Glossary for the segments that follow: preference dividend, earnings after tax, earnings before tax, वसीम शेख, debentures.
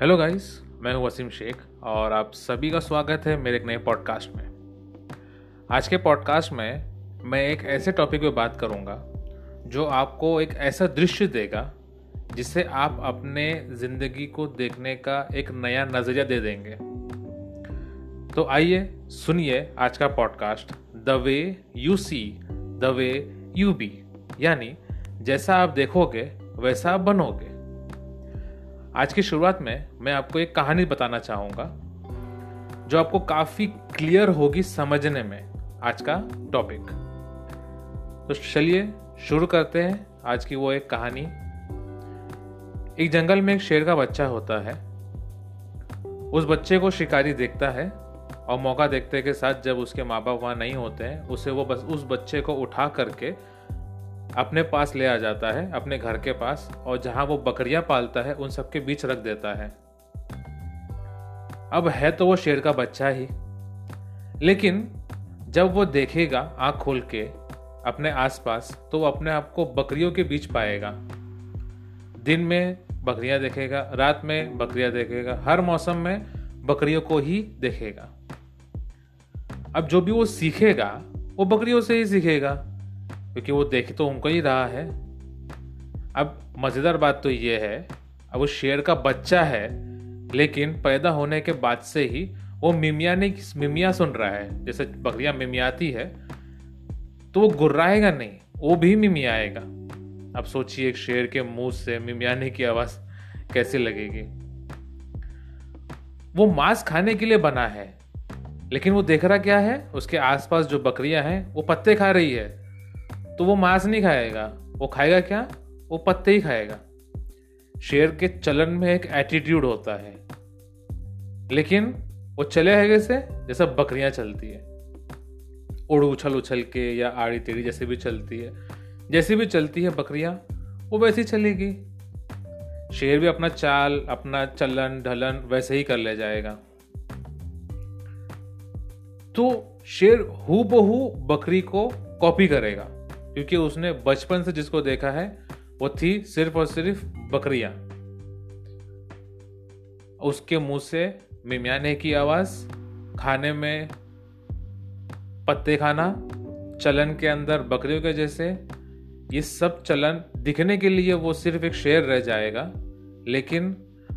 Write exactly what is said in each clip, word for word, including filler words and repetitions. Hello guys, मैं हूं वसीम शेख और आप सभी का स्वागत है मेरे एक नए पॉडकास्ट में। आज के पॉडकास्ट में मैं एक ऐसे टॉपिक पे बात करूंगा जो आपको एक ऐसा दृश्य देगा जिससे आप अपने ज़िंदगी को देखने का एक नया नज़रिया दे देंगे। तो आइए सुनिए आज का podcast, the way you see the way you be, यानी जैसा आप देखोगे वैसा आप बनोगे। आज की शुरुआत में मैं आपको एक कहानी बताना चाहूँगा जो आपको काफ़ी क्लियर होगी समझने में आज का टॉपिक। तो चलिए शुरू करते हैं आज की वो एक कहानी। एक जंगल में एक शेर का बच्चा होता है। उस बच्चे को शिकारी देखता है और मौका देखते के साथ जब उसके माँ बाप वहाँ नहीं होते हैं उसे वो बस उस बच्चे को उठा करके अपने पास ले आ जाता है, अपने घर के पास, और जहाँ वो बकरियाँ पालता है उन सबके बीच रख देता है। अब है तो वो शेर का बच्चा ही, लेकिन जब वो देखेगा आँख खोल के अपने आसपास तो वो अपने आप को बकरियों के बीच पाएगा। दिन में बकरियाँ देखेगा, रात में बकरियाँ देखेगा, हर मौसम में बकरियों को ही देखेगा। अब जो भी वो सीखेगा वो बकरियों से ही सीखेगा क्योंकि वो देख तो उनको ही रहा है। अब मज़ेदार बात तो ये है, अब वो शेर का बच्चा है लेकिन पैदा होने के बाद से ही वो मिमियाने मिमिया सुन रहा है। जैसे बकरियाँ मिमियाती है तो वो गुर्राएगा नहीं, वो भी मिमियाएगा। अब सोचिए एक शेर के मुंह से मिमियाने की आवाज़ कैसी लगेगी। वो मांस खाने के लिए बना है लेकिन वो देख रहा क्या है, उसके आसपास जो बकरियाँ हैं वो पत्ते खा रही है तो वो मांस नहीं खाएगा। वो खाएगा क्या, वो पत्ते ही खाएगा। शेर के चलन में एक एटीट्यूड होता है लेकिन वो चले है कैसे, जैसा बकरियां चलती है, उड़ उछल उछल के या आड़ी टेढ़ी जैसे भी चलती है। जैसे भी चलती है बकरियां वो वैसे ही चलेगी। शेर भी अपना चाल, अपना चलन ढलन वैसे ही कर ले जाएगा। तो शेर हूबहू बकरी को कॉपी करेगा क्योंकि उसने बचपन से जिसको देखा है वो थी सिर्फ और सिर्फ बकरियां। उसके मुंह से मिमियाने की आवाज़, खाने में पत्ते खाना, चलन के अंदर बकरियों के जैसे, ये सब चलन दिखने के लिए वो सिर्फ एक शेर रह जाएगा लेकिन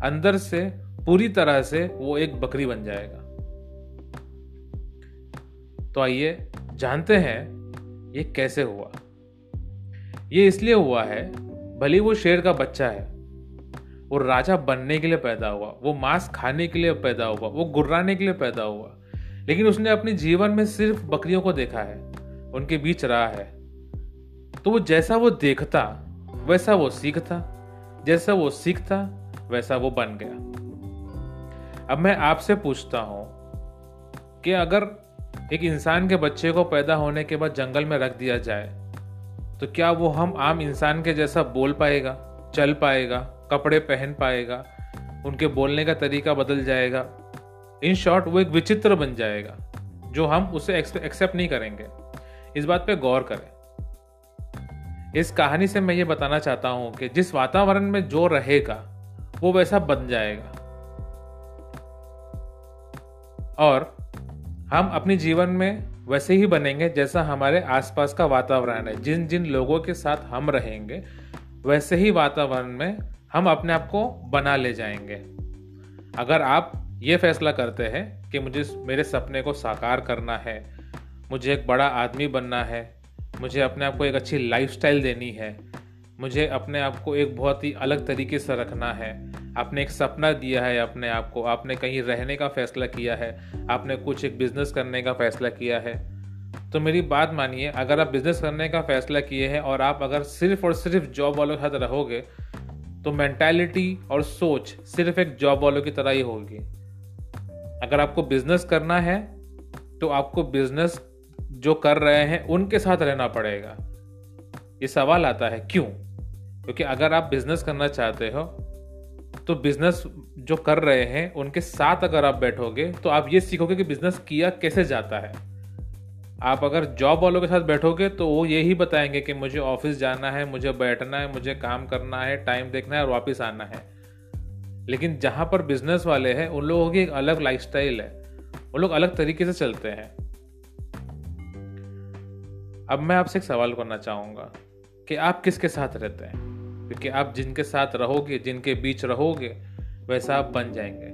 अंदर से पूरी तरह से वो एक बकरी बन जाएगा। तो आइए जानते हैं ये कैसे हुआ। ये इसलिए हुआ है, भले वो शेर का बच्चा है, वो राजा बनने के लिए पैदा हुआ, वो मांस खाने के लिए पैदा हुआ, वो गुर्राने के लिए पैदा हुआ, लेकिन उसने अपने जीवन में सिर्फ बकरियों को देखा है, उनके बीच रहा है। तो वो जैसा वो देखता वैसा वो सीखता, जैसा वो सीखता वैसा वो बन गया। अब मैं आपसे पूछता हूँ कि अगर एक इंसान के बच्चे को पैदा होने के बाद जंगल में रख दिया जाए तो क्या वो हम आम इंसान के जैसा बोल पाएगा, चल पाएगा, कपड़े पहन पाएगा, उनके बोलने का तरीका बदल जाएगा। इन शॉर्ट वो एक विचित्र बन जाएगा जो हम उसे एक्सेप्ट नहीं करेंगे। इस बात पे गौर करें। इस कहानी से मैं ये बताना चाहता हूँ कि जिस वातावरण में जो रहेगा वो वैसा बन जाएगा और हम अपने जीवन में वैसे ही बनेंगे जैसा हमारे आसपास का वातावरण है। जिन जिन लोगों के साथ हम रहेंगे वैसे ही वातावरण में हम अपने आप को बना ले जाएंगे। अगर आप ये फैसला करते हैं कि मुझे मेरे सपने को साकार करना है, मुझे एक बड़ा आदमी बनना है, मुझे अपने आप को एक अच्छी लाइफस्टाइल देनी है, मुझे अपने आप को एक बहुत ही अलग तरीके से रखना है, आपने एक सपना दिया है अपने आप को, आपने कहीं रहने का फ़ैसला किया है, आपने कुछ एक बिज़नेस करने का फ़ैसला किया है, तो मेरी बात मानिए, अगर आप बिज़नेस करने का फ़ैसला किए हैं और आप अगर सिर्फ और सिर्फ जॉब वालों के साथ रहोगे तो मेंटालिटी और सोच सिर्फ एक जॉब वालों की तरह ही होगी। अगर आपको बिज़नेस करना है तो आपको बिज़नेस जो कर रहे हैं उनके साथ रहना पड़ेगा। ये सवाल आता है क्यों, क्योंकि अगर आप बिज़नेस करना चाहते हो तो बिज़नेस जो कर रहे हैं उनके साथ अगर आप बैठोगे तो आप ये सीखोगे कि बिज़नेस किया कैसे जाता है। आप अगर जॉब वालों के साथ बैठोगे तो वो यही बताएंगे कि मुझे ऑफिस जाना है, मुझे बैठना है, मुझे काम करना है, टाइम देखना है और वापस आना है। लेकिन जहाँ पर बिजनेस वाले हैं उन लोगों की एक अलग लाइफस्टाइल है, वो लोग अलग तरीके से चलते हैं। अब मैं आपसे एक सवाल करना चाहूँगा कि आप किसके साथ रहते हैं, क्योंकि आप जिनके साथ रहोगे, जिनके बीच रहोगे, वैसा आप बन जाएंगे।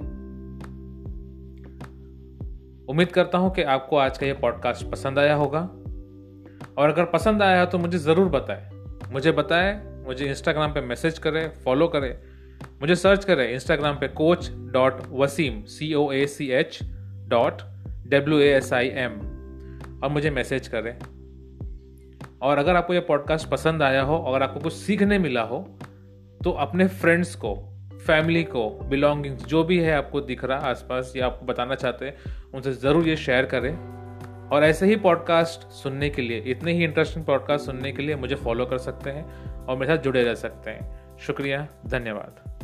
उम्मीद करता हूँ कि आपको आज का ये पॉडकास्ट पसंद आया होगा, और अगर पसंद आया तो मुझे ज़रूर बताएं, मुझे बताएं, मुझे इंस्टाग्राम पे मैसेज करें, फॉलो करें, मुझे सर्च करें इंस्टाग्राम पे coach dot Wasim C O A C H dot W A S I M और मुझे मैसेज करें। और अगर आपको यह पॉडकास्ट पसंद आया हो, अगर आपको कुछ सीखने मिला हो, तो अपने फ्रेंड्स को, फैमिली को, बिलोंगिंग्स, जो भी है आपको दिख रहा आसपास या आपको बताना चाहते हैं, उनसे ज़रूर ये शेयर करें। और ऐसे ही पॉडकास्ट सुनने के लिए, इतने ही इंटरेस्टिंग पॉडकास्ट सुनने के लिए मुझे फॉलो कर सकते हैं और मेरे साथ जुड़े रह सकते हैं। शुक्रिया, धन्यवाद।